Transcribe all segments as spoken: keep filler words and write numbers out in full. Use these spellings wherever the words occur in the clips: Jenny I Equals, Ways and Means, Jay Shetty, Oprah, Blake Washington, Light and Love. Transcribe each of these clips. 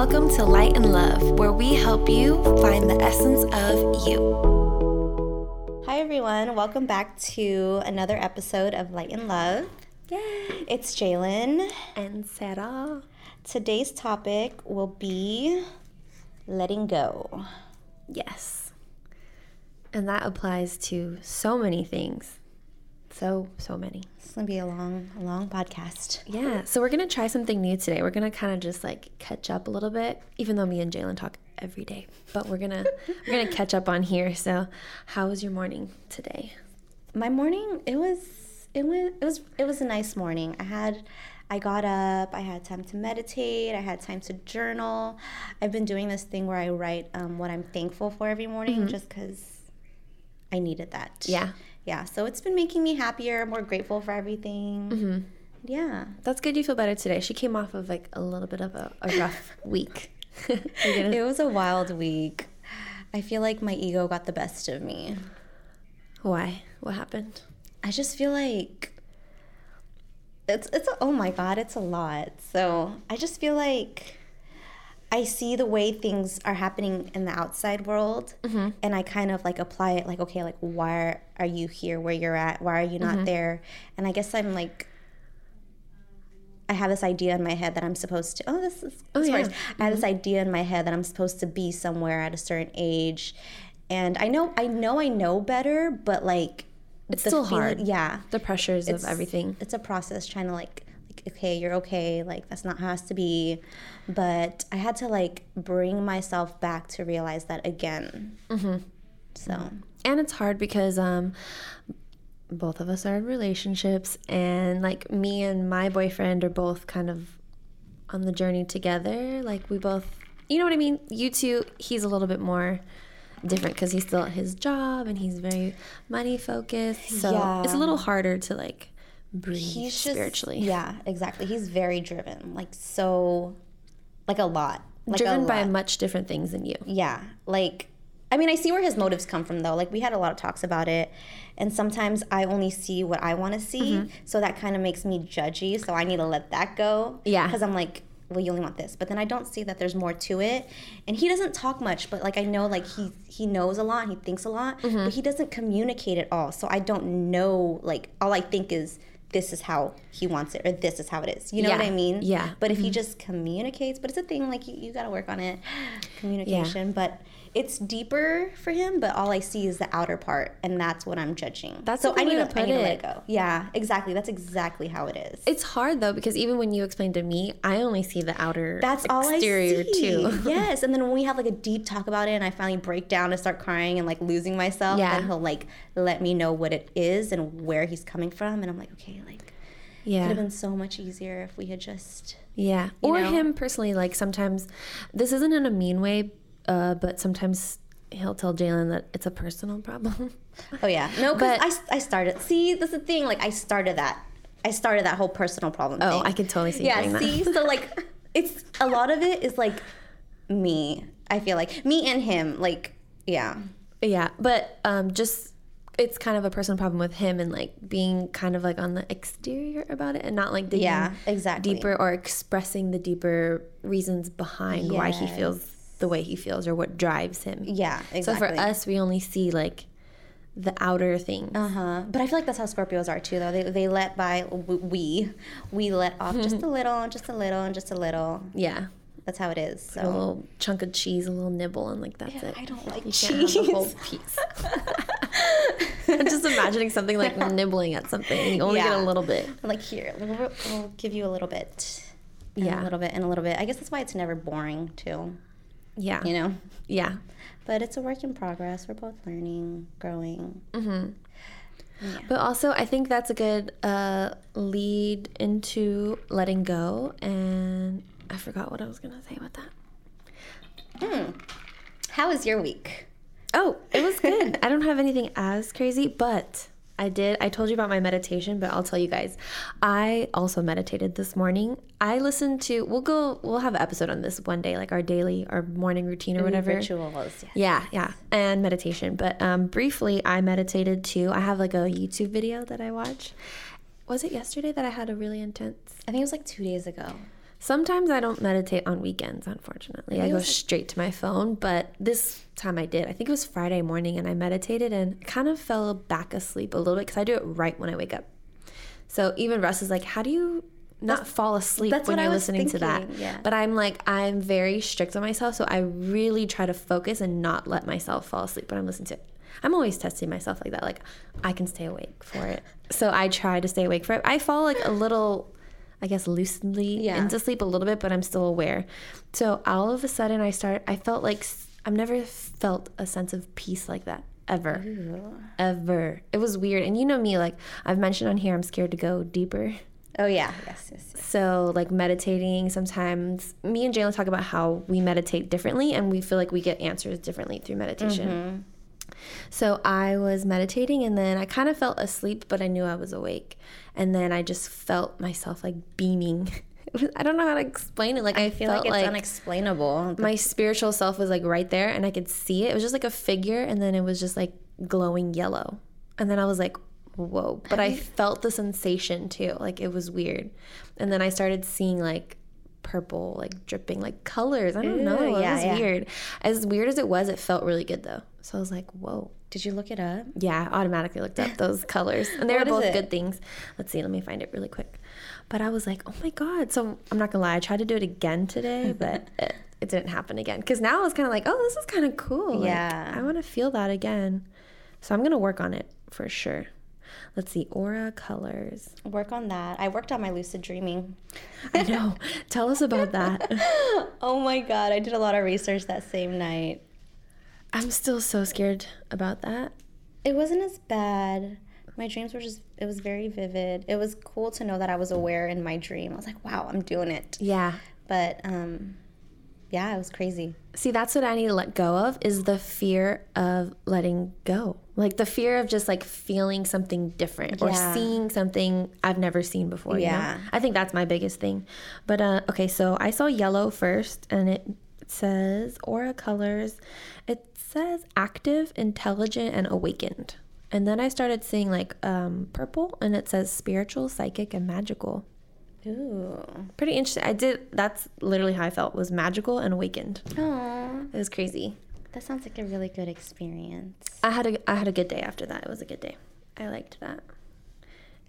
welcome to Light and Love, where we help you find the essence of you. Hi everyone, welcome back to another episode of Light and Love. Yay! It's Jalen and Sarah. Today's topic will be letting go. Yes. And that applies to so many things. So, so many. It's going to be a long, a long podcast. Yeah. So we're going to try something new today. We're going to kind of just like catch up a little bit, even though me and Jalen talk every day. But we're going to we're gonna catch up on here. So how was your morning today? My morning, it was, it was, it was, it was a nice morning. I had... I got up, I had time to meditate, I had time to journal. I've been doing this thing where I write um, what I'm thankful for every morning mm-hmm. just because I needed that. Yeah. Yeah, so it's been making me happier, more grateful for everything. Mm-hmm. Yeah. That's good you feel better today. She came off of like a little bit of a, a rough week. gonna... It was a wild week. I feel like my ego got the best of me. Why? What happened? I just feel like... It's it's a, oh my God, it's a lot. So I just feel like I see the way things are happening in the outside world, mm-hmm. and I kind of like apply it like, okay, like why are you here where you're at? Why are you not mm-hmm. there? And I guess I'm like, I have this idea in my head that I'm supposed to, oh, this is, oh, yeah. I mm-hmm. have this idea in my head that I'm supposed to be somewhere at a certain age. And I know, I know, I know better, but like, it's still feeling, hard. Yeah. The pressures it's, of everything. It's a process trying to like, like, okay, you're okay. Like, that's not how it has to be. But I had to like bring myself back to realize that again. Mm-hmm. So. And it's hard because um, both of us are in relationships. And like me and my boyfriend are both kind of on the journey together. Like we both, you know what I mean? You two, he's a little bit more different because he's still at his job and he's very money focused, so yeah. It's a little harder to like breathe he's spiritually. Just, yeah, exactly. He's very driven, like so, like a lot, like driven a by lot. Much different things than you. Yeah, like I mean, I see where his motives come from though. Like we had a lot of talks about it, and sometimes I only see what I want to see, mm-hmm. so that kind of makes me judgy. So I need to let that go. Yeah, because I'm like, well, you only want this, but then I don't see that there's more to it. And he doesn't talk much, but like I know like he he knows a lot, he thinks a lot, mm-hmm. but he doesn't communicate at all. So I don't know, like all I think is this is how he wants it or this is how it is. You know yeah. what I mean? Yeah. But if mm-hmm. he just communicates, but it's a thing, like you, you gotta work on it, communication. Yeah. But it's deeper for him, but all I see is the outer part, and that's what I'm judging. That's so I need to put I need it. To let it go. Yeah, exactly. That's exactly how it is. It's hard though because even when you explain to me, I only see the outer. That's exterior all I see. Too. Yes, and then when we have like a deep talk about it, and I finally break down and start crying and like losing myself, yeah. then he'll like let me know what it is and where he's coming from, and I'm like, okay, like yeah, it could have been so much easier if we had just yeah. Or know? Him personally, like sometimes this isn't in a mean way. Uh, but sometimes he'll tell Jalen that it's a personal problem. Oh, yeah. No, because I, I started. See, that's the thing. Like, I started that. I started that whole personal problem oh, thing. Oh, I can totally see you yeah, doing that. Yeah, see? So, like, it's a lot of it is, like, me. I feel like. Me and him. Like, yeah. Yeah. But um, just it's kind of a personal problem with him and, like, being kind of, like, on the exterior about it and not, like, digging yeah, exactly. deeper or expressing the deeper reasons behind yes. why he feels the way he feels or what drives him. Yeah, exactly. So for us, we only see like the outer things. Uh-huh. But I feel like that's how Scorpios are too, though. They they let by, we, we let off just a little and just a little and just a little. Yeah. That's how it is. So. A little chunk of cheese, a little nibble, and like that's yeah, it. I don't like you cheese. You can't have a whole piece. I'm just imagining something like nibbling at something. You only yeah. get a little bit. Like here, we'll, we'll give you a little bit. And yeah. a little bit and a little bit. I guess that's why it's never boring too. Yeah. You know? Yeah. But it's a work in progress. We're both learning, growing. Mm-hmm. Yeah. But also, I think that's a good uh, lead into letting go. And I forgot what I was going to say about that. Mm. How was your week? Oh, it was good. I don't have anything as crazy, but I did. I told you about my meditation, but I'll tell you guys. I also meditated this morning. I listened to, we'll go, we'll have an episode on this one day, like our daily, our morning routine or whatever. Rituals. Yes. Yeah, yeah. And meditation. But um, briefly, I meditated too. I have like a YouTube video that I watch. Was it yesterday that I had a really intense? I think it was like two days ago. Sometimes I don't meditate on weekends, unfortunately. I go straight to my phone, but this time I did. I think it was Friday morning, and I meditated and kind of fell back asleep a little bit because I do it right when I wake up. So even Russ is like, how do you not that's, fall asleep when you're listening thinking, to that? Yeah. But I'm like, I'm very strict on myself, so I really try to focus and not let myself fall asleep when I'm listening to it. I'm always testing myself like that. Like, I can stay awake for it. So I try to stay awake for it. I fall like a little... I guess loosely yeah. into sleep a little bit, but I'm still aware. So all of a sudden I start, I felt like, I've never felt a sense of peace like that ever, Ooh. ever. It was weird. And you know me, like I've mentioned on here, I'm scared to go deeper. Oh yeah. Yes, yes, yes. So like meditating sometimes, me and Jalen talk about how we meditate differently and we feel like we get answers differently through meditation. Mm-hmm. So I was meditating and then I kind of felt asleep, but I knew I was awake. And then I just felt myself like beaming. I don't know how to explain it. Like I, I feel like it's like unexplainable. My spiritual self was like right there and I could see it. It was just like a figure and then it was just like glowing yellow. And then I was like, whoa. But I felt the sensation too. Like it was weird. And then I started seeing like purple, like dripping, like colors. I don't Ooh, know. It yeah, was yeah. weird. As weird as it was, it felt really good though. So I was like, whoa. Did you look it up? Yeah, I automatically looked up those colors. And they were both good things. Let's see. Let me find it really quick. But I was like, oh, my God. So I'm not going to lie. I tried to do it again today, but it, it didn't happen again. Because now I was kind of like, oh, this is kind of cool. Yeah. Like, I want to feel that again. So I'm going to work on it for sure. Let's see. Aura colors. Work on that. I worked on my lucid dreaming. I know. Tell us about that. Oh, my God. I did a lot of research that same night. I'm still so scared about that. It wasn't as bad. My dreams were just, it was very vivid. It was cool to know that I was aware in my dream. I was like, wow, I'm doing it. Yeah. But, um, yeah, it was crazy. See, that's what I need to let go of is the fear of letting go. Like the fear of just like feeling something different or yeah. seeing something I've never seen before. Yeah. You know? I think that's my biggest thing. But, uh, okay, so I saw yellow first and it says aura colors. It says active, intelligent, and awakened. And then I started seeing like um, purple, and it says spiritual, psychic, and magical. Ooh, pretty interesting. I did. That's literally how I felt. Was magical and awakened. Oh, it was crazy. That sounds like a really good experience. I had a I had a good day after that. It was a good day. I liked that.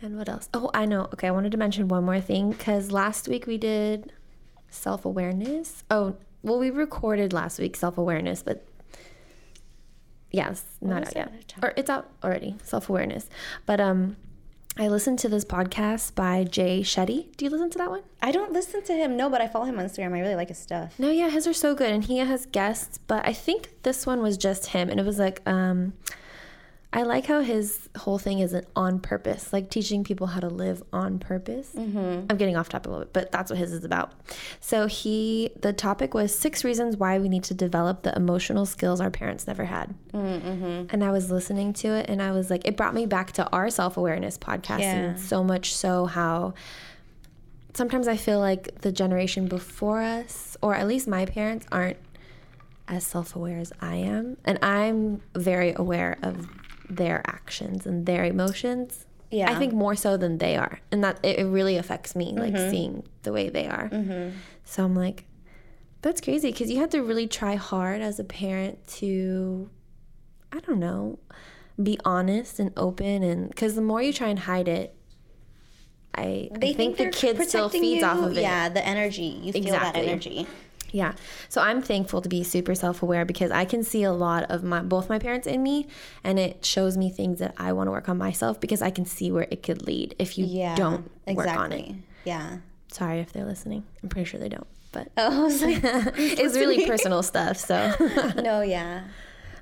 And what else? Oh, I know. Okay, I wanted to mention one more thing because last week we did self-awareness. Oh, well, we recorded last week self-awareness, but. Yes, not out yet. Or it's out already, self-awareness. But um, I listened to this podcast by Jay Shetty. Do you listen to that one? I don't listen to him, no, but I follow him on Instagram. I really like his stuff. No, yeah, his are so good. And he has guests, but I think this one was just him. And it was like, um, I like how his whole thing is on purpose, like teaching people how to live on purpose. Mm-hmm. I'm getting off topic a little bit, but that's what his is about. So he, the topic was six reasons why we need to develop the emotional skills our parents never had. Mm-hmm. And I was listening to it and I was like, it brought me back to our self-awareness podcast yeah. and so much so how sometimes I feel like the generation before us, or at least my parents, aren't as self-aware as I am. And I'm very aware of their actions and their emotions. Yeah. I think more so than they are. And that it really affects me, like mm-hmm. seeing the way they are. Mm-hmm. So I'm like, that's crazy because you have to really try hard as a parent to, I don't know, be honest and open. And because the more you try and hide it, I, I think, think the kid still feeds you. Off of it. Yeah, the energy. You feel exactly. that energy. Yeah. So I'm thankful to be super self-aware because I can see a lot of my both my parents in me, and it shows me things that I want to work on myself because I can see where it could lead if you yeah, don't work exactly. on it. Yeah. Sorry if they're listening. I'm pretty sure they don't. But oh, it's really personal stuff, so. No, yeah.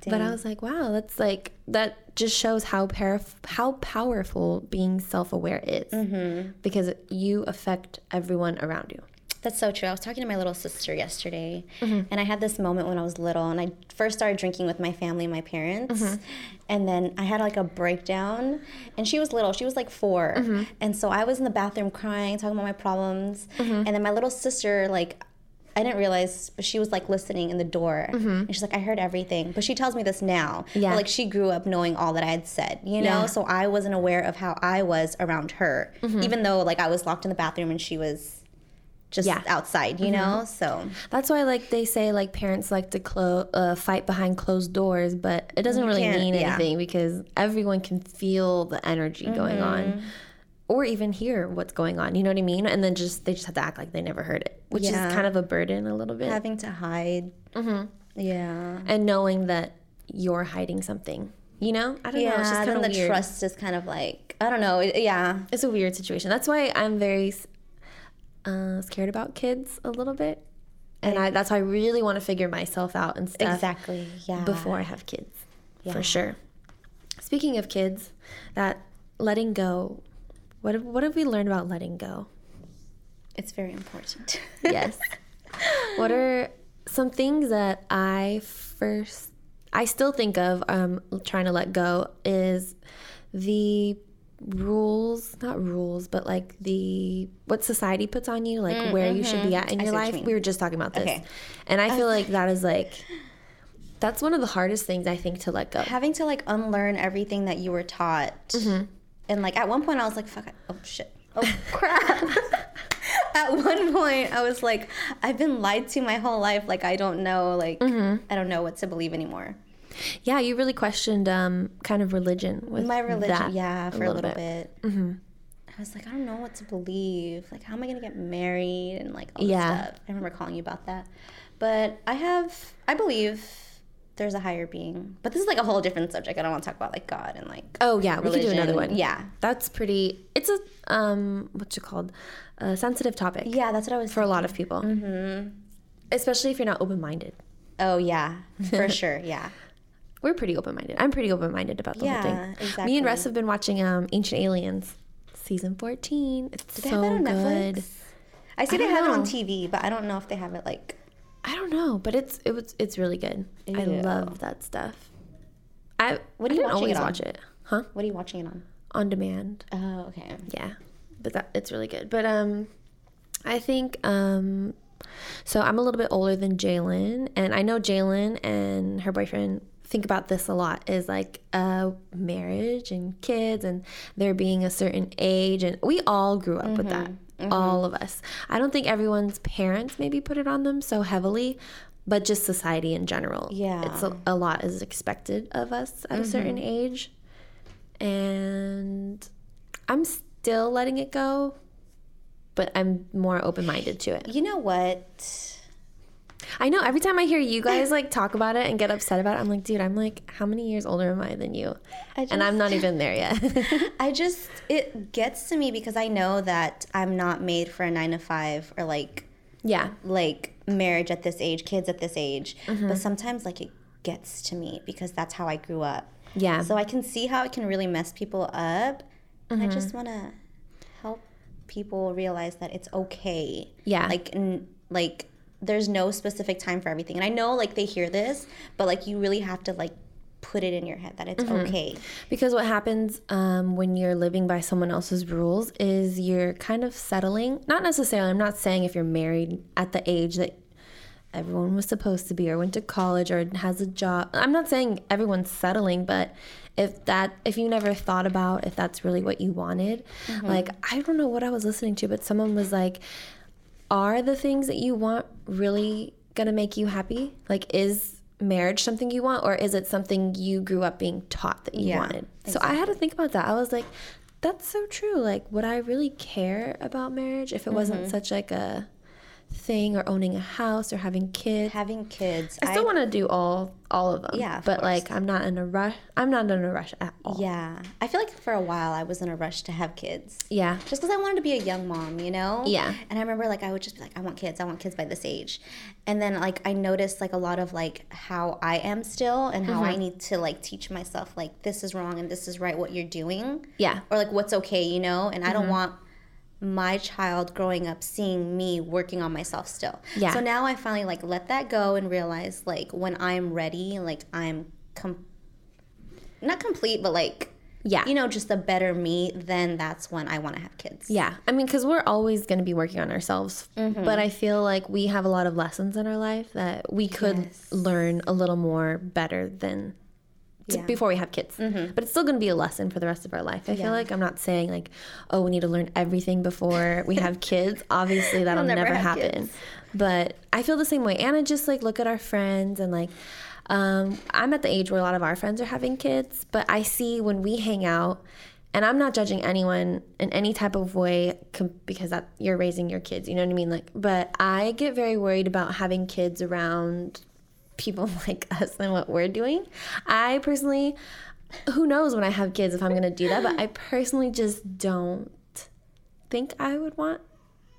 Dang. But I was like, wow, that's like that just shows how paraf- how powerful being self-aware is mm-hmm. because you affect everyone around you. That's so true. I was talking to my little sister yesterday, mm-hmm. and I had this moment when I was little, and I first started drinking with my family and my parents, mm-hmm. and then I had like a breakdown, and she was little. She was like four, mm-hmm. and so I was in the bathroom crying, talking about my problems, mm-hmm. and then my little sister, like, I didn't realize, but she was like listening in the door, mm-hmm. and she's like, I heard everything, but she tells me this now. Yeah. But, like, she grew up knowing all that I had said, you know, yeah. so I wasn't aware of how I was around her, mm-hmm. even though, like, I was locked in the bathroom, and she was... just yeah. outside, you mm-hmm. know? So that's why, like, they say, like, parents like to clo- uh, fight behind closed doors, but it doesn't you really mean yeah. anything because everyone can feel the energy mm-hmm. going on or even hear what's going on, you know what I mean? And then just they just have to act like they never heard it, which yeah. is kind of a burden a little bit. Having to hide. Mm-hmm. Yeah. And knowing that you're hiding something. You know? I don't yeah, know. It's just kind of weird. Yeah, the trust is kind of like, I don't know. It, yeah. It's a weird situation. That's why I'm very uh, scared about kids a little bit. And I, I, that's why I really want to figure myself out and stuff. Exactly, yeah. Before I have kids, yeah. for sure. Speaking of kids, that letting go, what have, what have we learned about letting go? It's very important. Yes. What are some things that I first... I still think of um, trying to let go is the rules, not rules, but like the what society puts on you, like mm, where mm-hmm. you should be at in your life. You we were just talking about this. Okay. And I feel like that is like, that's one of the hardest things I think to let go. Having to like unlearn everything that you were taught. Mm-hmm. And like at one point I was like, fuck, I, oh shit, oh crap. At one point, I was like, I've been lied to my whole life. Like, I don't know, like, mm-hmm. I don't know what to believe anymore. Yeah, you really questioned um, kind of religion with my religion, yeah, for a little, little bit. bit. Mm-hmm. I was like, I don't know what to believe. Like, how am I going to get married and, like, all yeah. this stuff. I remember calling you about that. But I have, I believe there's a higher being. But this is, like, a whole different subject. I don't want to talk about, like, God and, like, oh, yeah, religion. We can do another one. Yeah. That's pretty, it's a, um, what's it called? A sensitive topic. Yeah, that's what I was for thinking. A lot of people. Mm-hmm. Especially if you're not open-minded. Oh, yeah. For sure, yeah. We're pretty open-minded. I'm pretty open-minded about the yeah, whole thing. Yeah, exactly. Me and Russ have been watching um, Ancient Aliens, season fourteen. It's Did so they have that on good. Netflix? I see I they have know. It on T V, but I don't know if they have it like... I don't know, but it's it was it's really good. Ew. I love that stuff. I, what are you I didn't watching always it on? Watch it. Huh? What are you watching it on? On demand. Oh, okay. Yeah. But that it's really good. But um, I think um, so I'm a little bit older than Jalen, and I know Jalen and her boyfriend think about this a lot. Is like uh, marriage and kids, and there being a certain age, and we all grew up mm-hmm. with that. Mm-hmm. All of us. I don't think everyone's parents maybe put it on them so heavily, but just society in general. Yeah, it's a, a lot is expected of us at mm-hmm. a certain age, and I'm. St- Still letting it go, but I'm more open-minded to it. You know what? I know. Every time I hear you guys, like, talk about it and get upset about it, I'm like, dude, I'm like, how many years older am I than you? I just, and I'm not even there yet. I just, it gets to me because I know that I'm not made for a nine to five or, like, yeah, like marriage at this age, kids at this age. Mm-hmm. But sometimes, like, it gets to me because that's how I grew up. Yeah. So I can see how it can really mess people up. Mm-hmm. I just want to help people realize that it's okay. Yeah. Like, n- like there's no specific time for everything. And I know, like, they hear this, but, like, you really have to, like, put it in your head that it's mm-hmm. okay. Because what happens um, when you're living by someone else's rules is you're kind of settling. Not necessarily. I'm not saying if you're married at the age that everyone was supposed to be or went to college or has a job. I'm not saying everyone's settling, but... If that, if you never thought about if that's really what you wanted, mm-hmm. like, I don't know what I was listening to, but someone was like, are the things that you want really going to make you happy? Like, is marriage something you want, or is it something you grew up being taught that you yeah, wanted? Exactly. So I had to think about that. I was like, that's so true. Like, would I really care about marriage if it mm-hmm. wasn't such like a thing, or owning a house, or having kids? Having kids. I still want to do all all of them. Yeah, but course. Like I'm not in a rush. I'm not in a rush at all. Yeah, I feel like for a while I was in a rush to have kids. Yeah, just because I wanted to be a young mom, you know. Yeah. And I remember like I would just be like, I want kids. I want kids by this age. And then like I noticed like a lot of like how I am still and how mm-hmm. I need to like teach myself like this is wrong and this is right what you're doing. Yeah. Or like what's okay, you know. And mm-hmm. I don't want my child growing up seeing me working on myself still. Yeah. So now I finally like let that go and realize like when I'm ready, like I'm com- not complete, but like, yeah, you know, just a better me, then that's when I want to have kids. Yeah. I mean, because we're always going to be working on ourselves, mm-hmm. but I feel like we have a lot of lessons in our life that we could yes. learn a little more better than yeah. before we have kids. Mm-hmm. But it's still going to be a lesson for the rest of our life. I yeah. feel like I'm not saying like, oh, we need to learn everything before we have kids. Obviously, that'll never, never happen. Kids. But I feel the same way. And I just like look at our friends and like, um, I'm at the age where a lot of our friends are having kids. But I see when we hang out, and I'm not judging anyone in any type of way com- because that you're raising your kids. You know what I mean? Like, but I get very worried about having kids around people like us and what we're doing. I personally, who knows when I have kids if I'm going to do that, but I personally just don't think I would want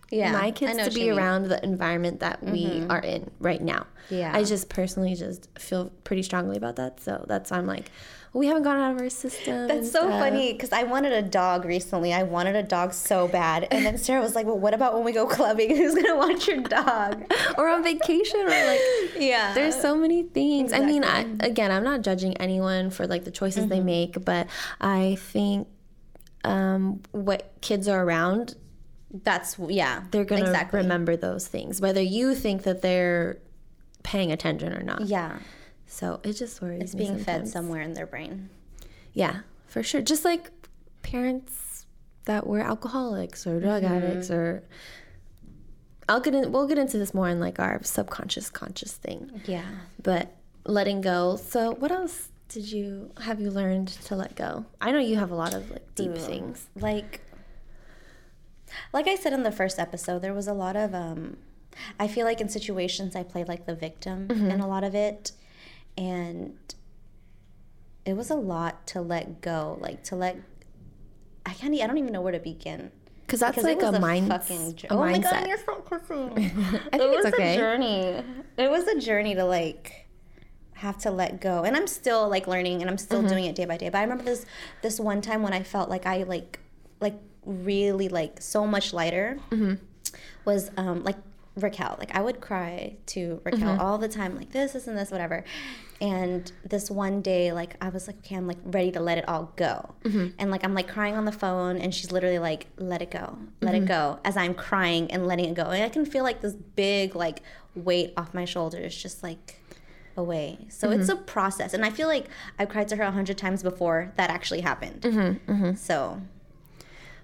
yeah, my kids to be around the environment that we mm-hmm. are in right now. Yeah, I just personally just feel pretty strongly about that. So that's why I'm like, we haven't gone out of our system. That's so funny because I wanted a dog recently. I wanted a dog so bad. And then Sarah was like, well, what about when we go clubbing? Who's going to watch your dog? Or on vacation. Or like, yeah. There's so many things. Exactly. I mean, I, again, I'm not judging anyone for like the choices mm-hmm. they make. But I think um, what kids are around, that's, yeah. They're going to exactly. remember those things, whether you think that they're paying attention or not. Yeah. So it just worries me. It's being me fed somewhere in their brain. Yeah, for sure. Just like parents that were alcoholics or drug mm-hmm. addicts, or I'll get in, we'll get into this more in like our subconscious conscious thing. Yeah. But letting go. So what else did you have you learned to let go? I know you have a lot of like deep Ooh. things. Like like I said in the first episode, there was a lot of um, I feel like in situations I played like the victim mm-hmm. in a lot of it. And it was a lot to let go, like to let. I can't. I don't even know where to begin. Cause that's because like a mind. Fucking jo- a oh mindset. My god, you're so close. I think it was it's okay. a journey. It was a journey to like have to let go, and I'm still like learning, and I'm still mm-hmm. doing it day by day. But I remember this this one time when I felt like I like like really like so much lighter mm-hmm. was um like. Raquel, like I would cry to Raquel mm-hmm. all the time, like this, this, and this, whatever. And this one day, like I was like, okay, I'm like ready to let it all go. Mm-hmm. And like I'm like crying on the phone, and she's literally like, let it go, let mm-hmm. it go. As I'm crying and letting it go, and I can feel like this big like weight off my shoulders, just like away. So mm-hmm. it's a process, and I feel like I've cried to her a hundred times before that actually happened. Mm-hmm. Mm-hmm. So.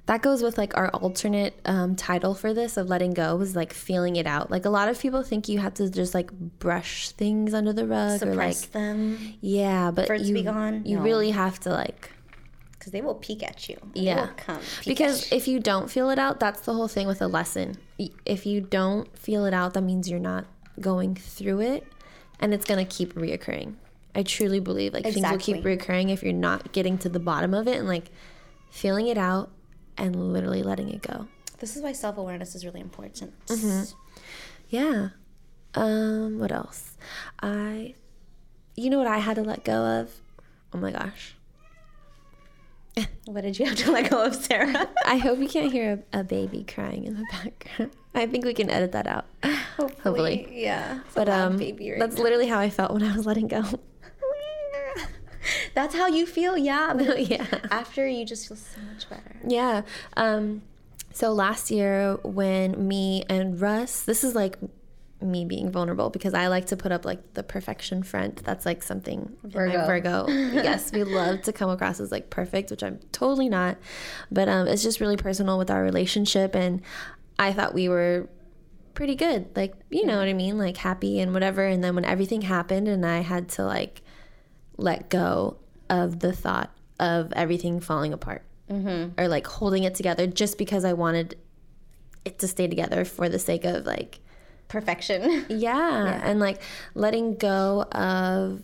That goes with like our alternate um, title for this of letting go is like feeling it out. Like a lot of people think you have to just like brush things under the rug, suppress or like them. Yeah, but for it you, to be gone. You no. really have to like, because they will peek at you. Yeah, they will come because if you don't feel it out, that's the whole thing with a lesson. If you don't feel it out, that means you're not going through it, and it's gonna keep reoccurring. I truly believe like exactly. things will keep reoccurring if you're not getting to the bottom of it and like feeling it out. And literally letting it go. This is why self-awareness is really important. Mm-hmm. Yeah. Um, what else? I, you know what I had to let go of? Oh my gosh. What did you have to let go of, Sarah? I hope you can't hear a, a baby crying in the background. I think we can edit that out. Hopefully. Hopefully. Yeah. It's but um, baby right that's now. Literally how I felt when I was letting go. That's how you feel, yeah. yeah. After, you just feel so much better. Yeah. Um, so last year when me and Russ, this is like me being vulnerable because I like to put up like the perfection front. That's like something Virgo. Virgo. Yes, we love to come across as like perfect, which I'm totally not. But um, it's just really personal with our relationship. And I thought we were pretty good. Like, you know yeah. what I mean? Like happy and whatever. And then when everything happened and I had to like, let go of the thought of everything falling apart mm-hmm. or like holding it together just because I wanted it to stay together for the sake of like perfection. Yeah. yeah. And like letting go of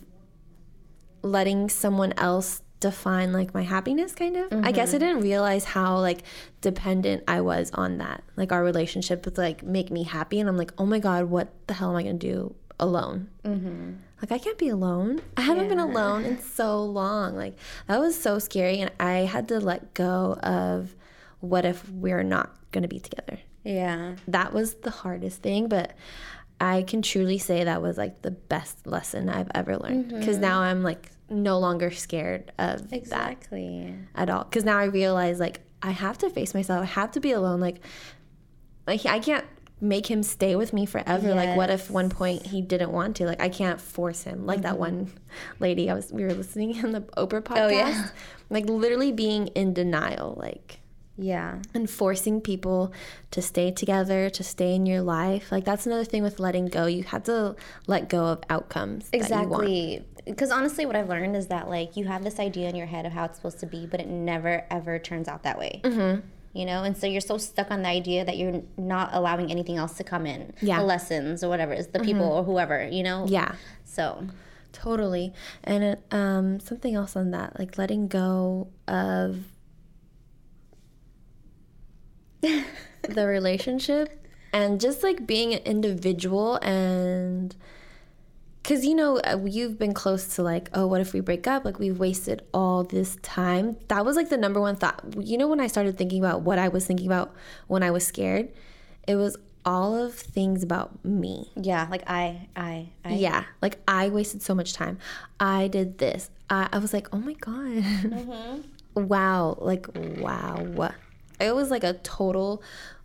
letting someone else define like my happiness kind of. Mm-hmm. I guess I didn't realize how like dependent I was on that. Like our relationship would like make me happy and I'm like, oh my God, what the hell am I going to do alone? Mm-hmm. Like, I can't be alone. I haven't yeah. been alone in so long. Like, that was so scary. And I had to let go of what if we're not going to be together. Yeah. That was the hardest thing. But I can truly say that was, like, the best lesson I've ever learned. Because mm-hmm. now I'm, like, no longer scared of exactly. that at all. Because now I realize, like, I have to face myself. I have to be alone. Like, like I can't make him stay with me forever. Yes. Like, what if one point he didn't want to? Like, I can't force him. Like, mm-hmm. that one lady I was we were listening in the Oprah podcast. Oh, yeah. Like, literally being in denial, like, yeah, and forcing people to stay together, to stay in your life. Like, that's another thing with letting go. You have to let go of outcomes. Exactly. Because honestly, what I've learned is that, like, you have this idea in your head of how it's supposed to be, but it never, ever turns out that way. Mm-hmm. You know, and so you're so stuck on the idea that you're not allowing anything else to come in. Yeah. The lessons or whatever, it's the people mm-hmm. or whoever, you know? Yeah. So. Totally. And it, um, something else on that, like letting go of the relationship and just like being an individual and... Because, you know, you've been close to, like, oh, what if we break up? Like, we've wasted all this time. That was, like, the number one thought. You know, when I started thinking about what I was thinking about when I was scared, it was all of things about me. Yeah, like, I, I, I. Yeah, like, I wasted so much time. I did this. I, I was like, oh, my God. Mm-hmm. Wow. Like, wow. It was, like, a total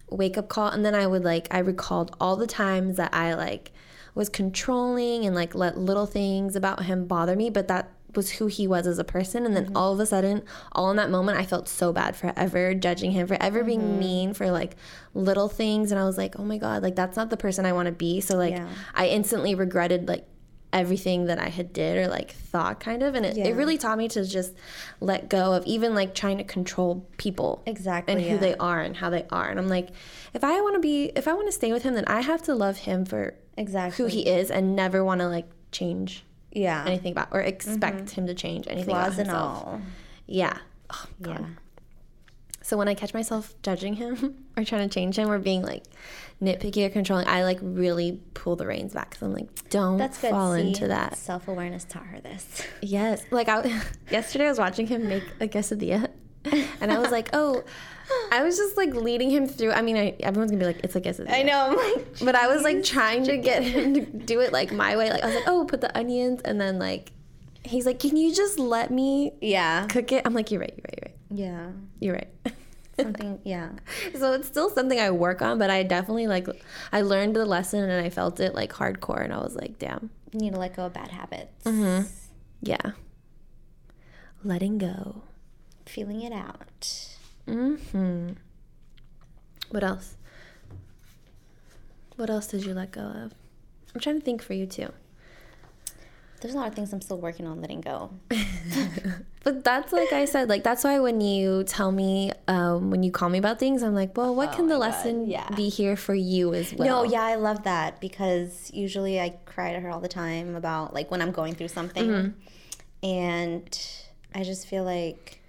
wake-up call. And then I would, like, I recalled all the times that I, like, was controlling and like let little things about him bother me, but that was who he was as a person. And then mm-hmm. all of a sudden, all in that moment, I felt so bad forever judging him, forever mm-hmm. being mean for like little things. And I was like, oh my God, like that's not the person I want to be. So like yeah. I instantly regretted like everything that I had did or like thought kind of. And it, yeah. it really taught me to just let go of even like trying to control people exactly and yeah. who they are and how they are. And I'm like, if I want to be, if I want to stay with him, then I have to love him for exactly who he is and never want to like change yeah anything about or expect mm-hmm. him to change anything Flaws about himself. And all. Yeah. Oh, God. Yeah. So when I catch myself judging him or trying to change him or being like nitpicky or controlling, I like really pull the reins back because I'm like, don't That's good. fall See, into that. Self-awareness taught her this. Yes. Like I, yesterday I was watching him make a quesadilla and I was like, oh, I was just like leading him through. I mean, I, everyone's gonna be like, it's a quesadilla. I know. I'm like, but I was like trying to get him to do it like my way. Like I was like, oh, put the onions and then like, he's like, can you just let me yeah. cook it? I'm like, you're right, you're right, you're right. Yeah. You're right. Something, yeah. So it's still something I work on, but I definitely, like, I learned the lesson and I felt it, like, hardcore, and I was like, damn. You need to let go of bad habits. Mm-hmm. Yeah. Letting go. Feeling it out. Mm-hmm. What else? What else did you let go of? I'm trying to think for you, too. There's a lot of things I'm still working on letting go. But that's like I said, like that's why when you tell me, um, when you call me about things, I'm like, well, what oh can the lesson yeah. be here for you as well? No, yeah, I love that because usually I cry to her all the time about like when I'm going through something. Mm-hmm. And I just feel like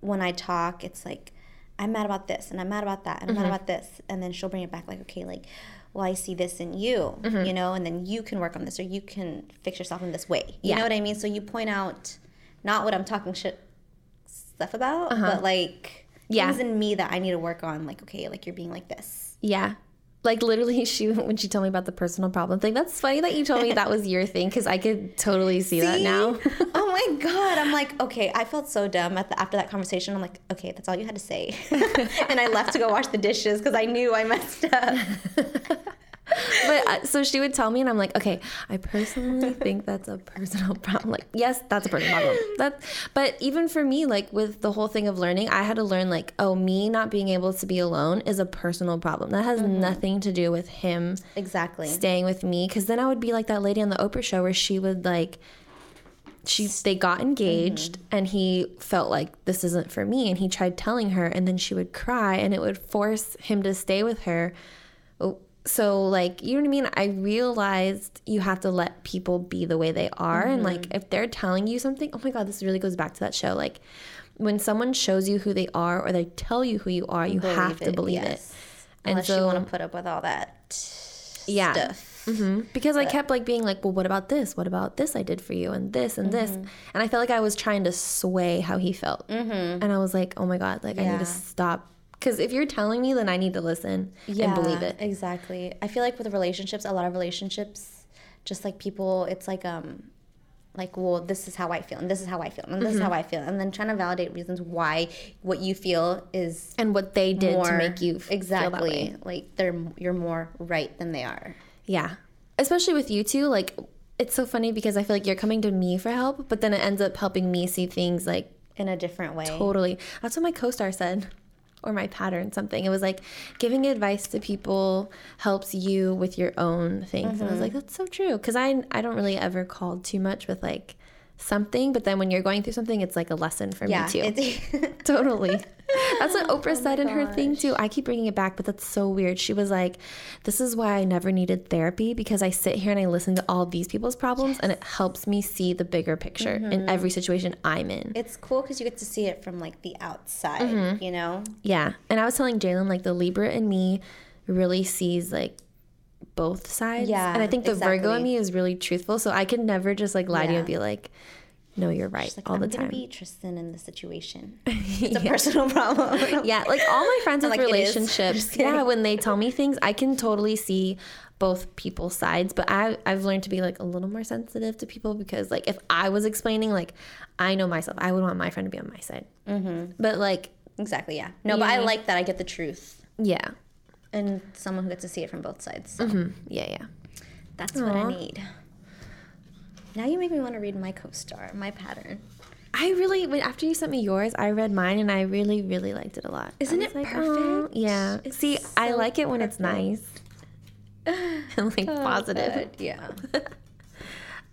when I talk, it's like, I'm mad about this and I'm mad about that and I'm mm-hmm. mad about this. And then she'll bring it back like, okay, like, well, I see this in you, mm-hmm. you know, and then you can work on this or you can fix yourself in this way. You yeah. know what I mean? So you point out not what I'm talking shit stuff about, uh-huh. but like yeah. things in me that I need to work on. Like, okay, like you're being like this. Yeah. Like literally she, when she told me about the personal problem thing, that's funny that you told me that was your thing because I could totally see, see? that now. Oh my God. I'm like, okay, I felt so dumb at the, after that conversation. I'm like, okay, that's all you had to say. And I left to go wash the dishes because I knew I messed up. But so she would tell me and I'm like, okay, I personally think that's a personal problem. Like, yes, that's a personal problem. That, but even for me, like with the whole thing of learning, I had to learn like, oh, me not being able to be alone is a personal problem. That has mm-hmm. nothing to do with him exactly staying with me. Because then I would be like that lady on the Oprah show where she would like, she they got engaged mm-hmm. and he felt like this isn't for me. And he tried telling her and then she would cry and it would force him to stay with her. Oh, so, like, you know what I mean? I realized you have to let people be the way they are. Mm-hmm. And, like, if they're telling you something, oh, my God, this really goes back to that show. Like, when someone shows you who they are or they tell you who you are, you believe have to it. believe yes. it. Unless and so, you want to put up with all that yeah. stuff. Mm-hmm. Because but. I kept, like, being like, well, what about this? What about this I did for you and this and mm-hmm. this? And I felt like I was trying to sway how he felt. Mm-hmm. And I was like, oh, my God, like, yeah. I need to stop. Because if you're telling me, then I need to listen yeah, and believe it. Exactly. I feel like with relationships, a lot of relationships, just like people, it's like um, like, well, this is how I feel, and this is how I feel, and this mm-hmm. is how I feel, and then trying to validate reasons why what you feel is and what they did more, to make you f- exactly, feel that way. Like they're you're more right than they are. Yeah, especially with you two. Like, it's so funny because I feel like you're coming to me for help, but then it ends up helping me see things like in a different way. Totally. That's what my co-star said. Or my pattern, something. It was like, giving advice to people helps you with your own things. Mm-hmm. And I was like, that's so true. Because I, I don't really ever call too much with like something. But then when you're going through something, it's like a lesson for yeah, me too. It's- totally. That's what Oprah oh said in gosh. her thing too. I keep bringing it back, but that's so weird. She was like, this is why I never needed therapy, because I sit here and I listen to all these people's problems yes. and it helps me see the bigger picture mm-hmm. in every situation I'm in. It's cool because you get to see it from like the outside, mm-hmm. you know? Yeah. And I was telling Jalen, like, the Libra in me really sees like both sides. Yeah, and I think the exactly. Virgo in me is really truthful. So I could never just like lie yeah. to you and be like, no, you're right, like, all I'm the time. I'm going to be Tristan in this situation. It's a yeah. personal problem. yeah, like all my friends with like, relationships, yeah, when they tell me things, I can totally see both people's sides. But I, I've learned to be like a little more sensitive to people, because like if I was explaining, like I know myself, I would want my friend to be on my side. Mm-hmm. But like. Exactly, yeah. No, but know? I like that. I get the truth. Yeah. And someone who gets to see it from both sides. So. Mm-hmm. Yeah, yeah. That's Aww. what I need. Now you make me want to read my co-star, my pattern. I really, when, after you sent me yours, I read mine and I really, really liked it a lot. Isn't it like, perfect? Oh, yeah. It's See, so I like it perfect. when it's nice. And like oh, positive. Good. Yeah.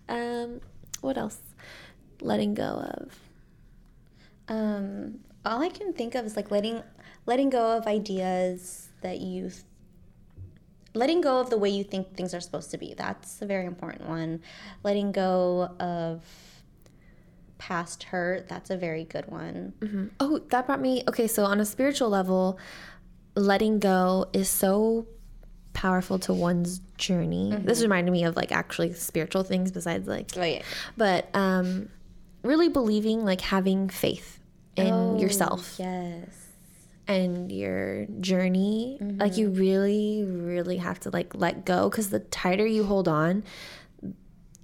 um, what else? Letting go of. Um, all I can think of is like letting, letting go of ideas that you th- Letting go of the way you think things are supposed to be. That's a very important one. Letting go of past hurt. That's a very good one. Mm-hmm. Oh, that brought me... Okay, so on a spiritual level, letting go is so powerful to one's journey. Mm-hmm. This reminded me of, like, actually spiritual things besides, like... Oh, yeah. But um, really believing, like, having faith in oh, yourself. Yes. And your journey, mm-hmm. like you really, really have to like let go, because the tighter you hold on,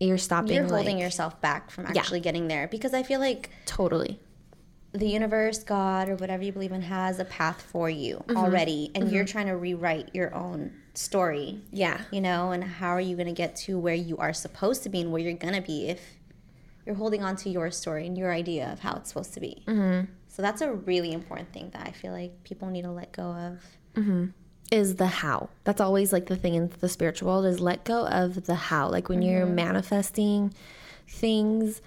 you're stopping. You're holding like, yourself back from actually yeah. getting there, because I feel like totally the universe, God, or whatever you believe in has a path for you mm-hmm. already, and mm-hmm. you're trying to rewrite your own story. Yeah, you know, and how are you going to get to where you are supposed to be and where you're going to be if you're holding on to your story and your idea of how it's supposed to be? Mm-hmm. So that's a really important thing that I feel like people need to let go of. Mm-hmm. Is the how. That's always like the thing in the spiritual world, is let go of the how. Like when mm-hmm. you're manifesting things,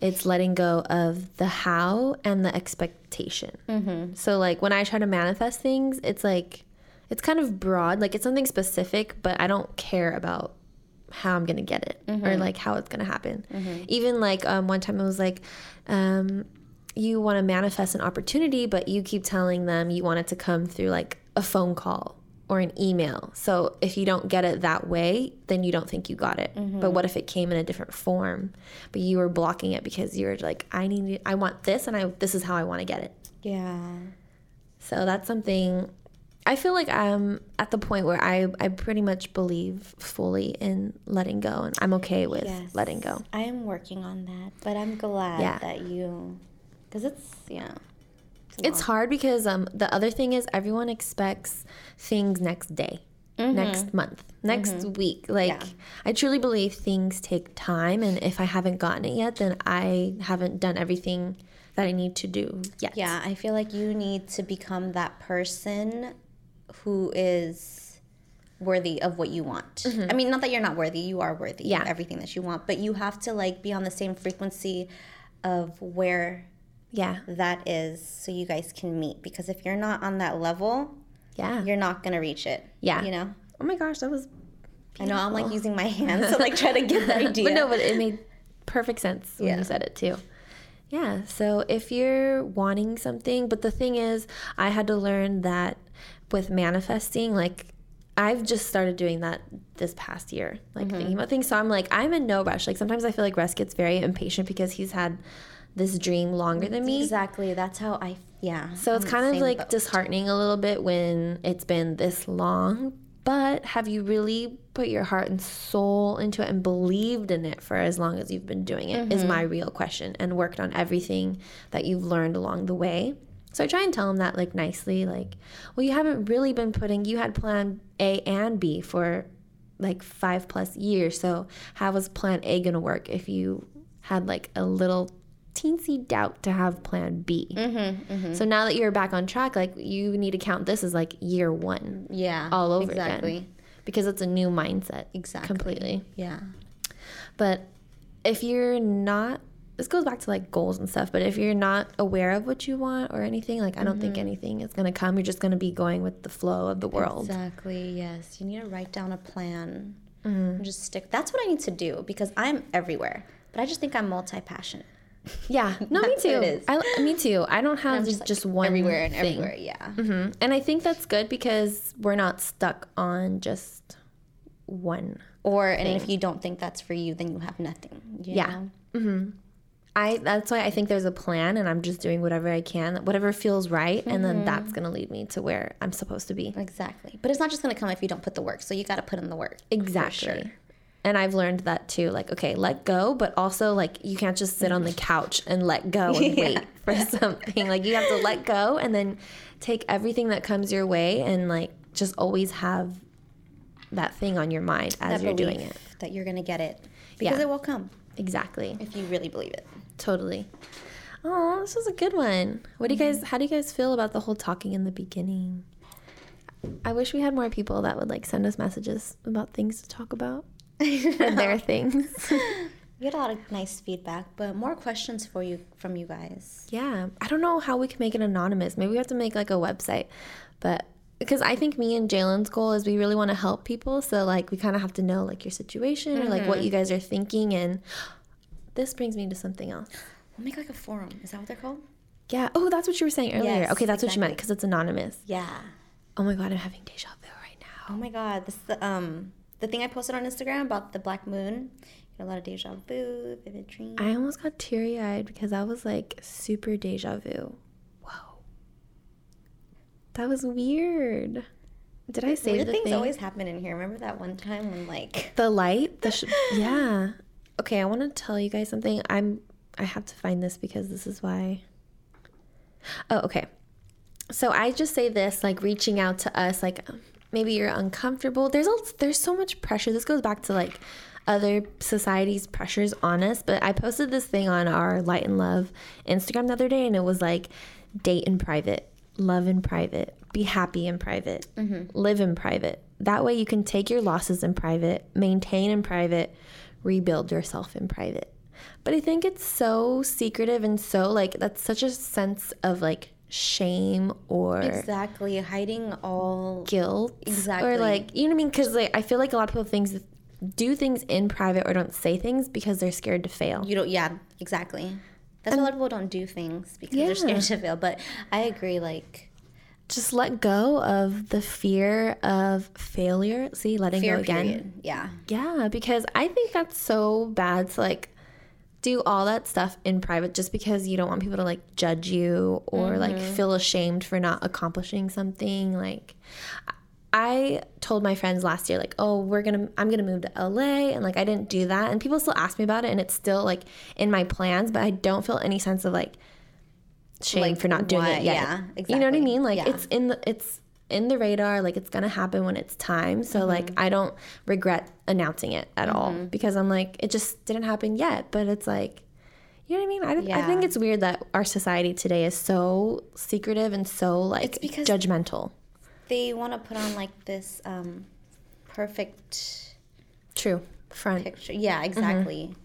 it's letting go of the how and the expectation. Mm-hmm. So like when I try to manifest things, it's like, it's kind of broad. Like it's something specific, but I don't care about how I'm going to get it mm-hmm. or like how it's going to happen. Mm-hmm. Even like um, one time it was like... Um, you want to manifest an opportunity, but you keep telling them you want it to come through like a phone call or an email. So if you don't get it that way, then you don't think you got it. Mm-hmm. But what if it came in a different form, but you were blocking it because you were like, I need, I want this, and I this is how I want to get it. Yeah. So that's something. I feel like I'm at the point where I, I pretty much believe fully in letting go, and I'm okay with yes. letting go. I am working on that, but I'm glad yeah. that you. Because it's, yeah. It's, it's hard because um, the other thing is everyone expects things next day, mm-hmm. next month, next mm-hmm. week. Like, yeah. I truly believe things take time. And if I haven't gotten it yet, then I haven't done everything that I need to do yet. Yeah, I feel like you need to become that person who is worthy of what you want. Mm-hmm. I mean, not that you're not worthy. You are worthy yeah. of everything that you want. But you have to, like, be on the same frequency of where... Yeah. That is so you guys can meet, because if you're not on that level, yeah, you're not going to reach it. Yeah. You know? Oh my gosh, that was beautiful. I know, I'm like using my hands to like try to get the idea. But no, but it made perfect sense yeah. when you said it too. Yeah. So if you're wanting something, but the thing is, I had to learn that with manifesting, like I've just started doing that this past year, like mm-hmm. thinking about things. So I'm like, I'm in no rush. Like sometimes I feel like Russ gets very impatient because he's had this dream longer than me. Exactly. That's how I, yeah. So it's kind of like disheartening a little bit when it's been this long, But have you really put your heart and soul into it and believed in it for as long as you've been doing it, mm-hmm. is my real question, and worked on everything that you've learned along the way. So I try and tell them that, like, nicely, like, well, you haven't really been putting, you had plan A and B for like five plus years. So how was plan A going to work if you had like a little teensy doubt to have plan B? Mm-hmm, mm-hmm. So now that you're back on track, like, you need to count this as like year one. Yeah. All over exactly. again. Because it's a new mindset. Exactly. Completely. Yeah. But if you're not, this goes back to like goals and stuff, but if you're not aware of what you want or anything, like, I don't mm-hmm. think anything is going to come. You're just going to be going with the flow of the world. Exactly. Yes. You need to write down a plan mm-hmm. and just stick. That's what I need to do, because I'm everywhere, but I just think I'm multi-passionate. Yeah. No, me too. I, me too. I don't have just, just like one everywhere and thing. Everywhere. Yeah. Mm-hmm. And I think that's good, because we're not stuck on just one or thing. And if you don't think that's for you, then you have nothing. You yeah. know? Mm-hmm. I, that's why I think there's a plan, and I'm just doing whatever I can, whatever feels right, mm-hmm. and then that's going to lead me to where I'm supposed to be. Exactly. But it's not just going to come if you don't put the work, so you got to put in the work. Exactly. For sure. And I've learned that too, like, okay, let go, but also, like, you can't just sit on the couch and let go and yeah. wait for something. Like, you have to let go and then take everything that comes your way, and, like, just always have that thing on your mind as that you're doing it. That you're going to get it, because yeah. it will come. Exactly. If you really believe it. Totally. Oh, this was a good one. What do you guys, how do you guys feel about the whole talking in the beginning? I wish we had more people that would, like, send us messages about things to talk about and their things. We had a lot of nice feedback, but more questions for you from you guys. Yeah. I don't know how we can make it anonymous. Maybe we have to make, like, a website, but... Because I think me and Jalen's goal is we really want to help people. So, like, we kind of have to know, like, your situation mm-hmm. or, like, what you guys are thinking. And this brings me to something else. We'll make, like, a forum. Is that what they're called? Yeah. Oh, that's what you were saying earlier. Yes, okay, that's exactly what you meant, because it's anonymous. Yeah. Oh, my God. I'm having deja vu right now. Oh, my God. This is the, um, the thing I posted on Instagram about the black moon. You know, a lot of deja vu, vivid dreams. I almost got teary-eyed because I was, like, super deja vu. That was weird. Did I say weird the things thing? Always happen in here. Remember that one time when, like, the light? The sh- yeah. Okay, I want to tell you guys something. I'm. I have to find this, because this is why. Oh, okay. So I just say this, like, reaching out to us, like, maybe you're uncomfortable. There's a, there's so much pressure. This goes back to, like, other society's pressures on us. But I posted this thing on our Light and Love Instagram the other day, and it was like, date in private. Love in private, be happy in private, mm-hmm. live in private. That way you can take your losses in private, maintain in private, rebuild yourself in private. But I think it's so secretive, and so, like, that's such a sense of, like, shame or exactly hiding all guilt, exactly, or, like, you know what I mean? Because, like, I feel like a lot of people things do things in private or don't say things because they're scared to fail. You don't, yeah, exactly. That's why a lot of people don't do things, because yeah. they're scared to fail. But I agree, like... Just let go of the fear of failure. See, letting fear go again. Period. Yeah. Yeah, because I think that's so bad to, like, do all that stuff in private just because you don't want people to, like, judge you or, mm-hmm. like, feel ashamed for not accomplishing something. Like, I told my friends last year, like, oh, we're gonna, I'm gonna move to L A, and, like, I didn't do that, and people still ask me about it, and it's still, like, in my plans, but I don't feel any sense of, like, shame, like, for not doing why? It yet. Yeah, exactly. You know what I mean? Like, yeah. it's in the, it's in the radar, like, it's gonna happen when it's time. So, mm-hmm. like, I don't regret announcing it at mm-hmm. all, because I'm like, it just didn't happen yet, but it's like, you know what I mean? I, yeah. I think it's weird that our society today is so secretive and so, like, judgmental. They want to put on, like, this um, perfect... True. Front. Picture. Yeah, exactly. Mm-hmm.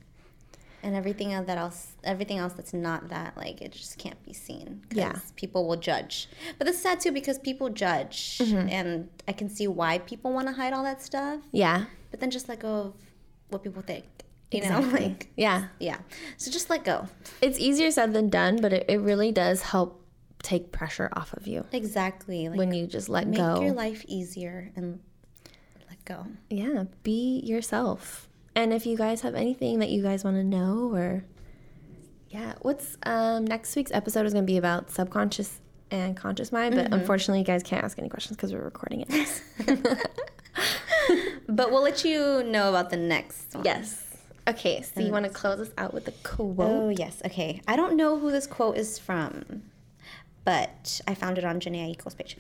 And everything else, that else, everything else that's not that, like, it just can't be seen. Yeah. People will judge. But this is sad, too, because people judge. Mm-hmm. And I can see why people want to hide all that stuff. Yeah. But then just let go of what people think. You exactly. know? Like, yeah. Yeah. So just let go. It's easier said than done, but it, it really does help take pressure off of you. Exactly. Like, when you just let make go. Make your life easier and let go. Yeah. Be yourself. And if you guys have anything that you guys want to know, or yeah, what's um next week's episode is going to be about subconscious and conscious mind, but mm-hmm. unfortunately you guys can't ask any questions because we're recording it. But we'll let you know about the next one. Yes. Okay, so and you want to close us out with a quote? Oh, yes. Okay. I don't know who this quote is from, but I found it on Jenny I Equals page.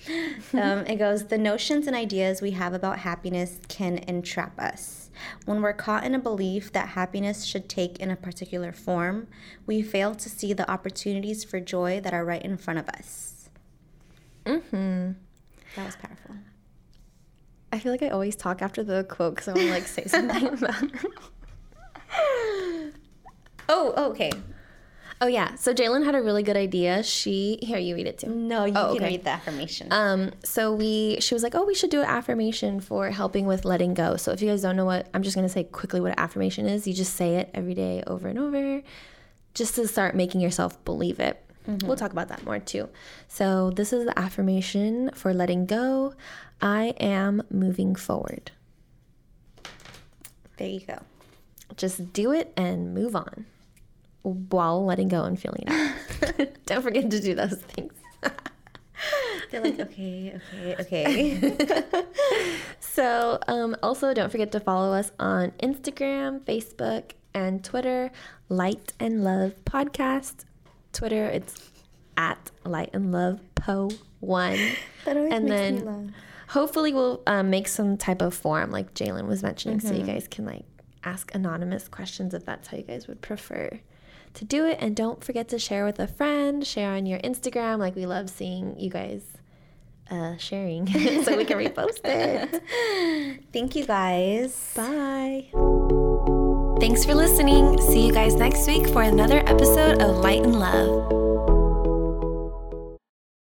Um, it goes, "The notions and ideas we have about happiness can entrap us. When we're caught in a belief that happiness should take in a particular form, we fail to see the opportunities for joy that are right in front of us." Mm-hmm. That was powerful. I feel like I always talk after the quote because I want to, like, say something about it. Oh, okay. Oh, yeah. So Jalen had a really good idea. She, here, you read it too. No, you oh, can okay. read the affirmation. Um, so we, she was like, oh, we should do an affirmation for helping with letting go. So if you guys don't know what, I'm just going to say quickly what an affirmation is. You just say it every day over and over just to start making yourself believe it. Mm-hmm. We'll talk about that more too. So this is the affirmation for letting go. I am moving forward. There you go. Just do it and move on while letting go and feeling it out. Don't forget to do those things. They're like, okay, okay, okay. So um, also don't forget to follow us on Instagram, Facebook, and Twitter, Light and Love Podcast. Twitter, it's at Light and Love Po one. That always and makes then me laugh. Hopefully we'll um, make some type of forum like Jalen was mentioning, mm-hmm. so you guys can, like, ask anonymous questions if that's how you guys would prefer to do it. And don't forget to share with a friend, share on your Instagram. Like, we love seeing you guys uh, sharing so we can repost it. Thank you, guys. Bye. Thanks for listening. See you guys next week for another episode of Light and Love.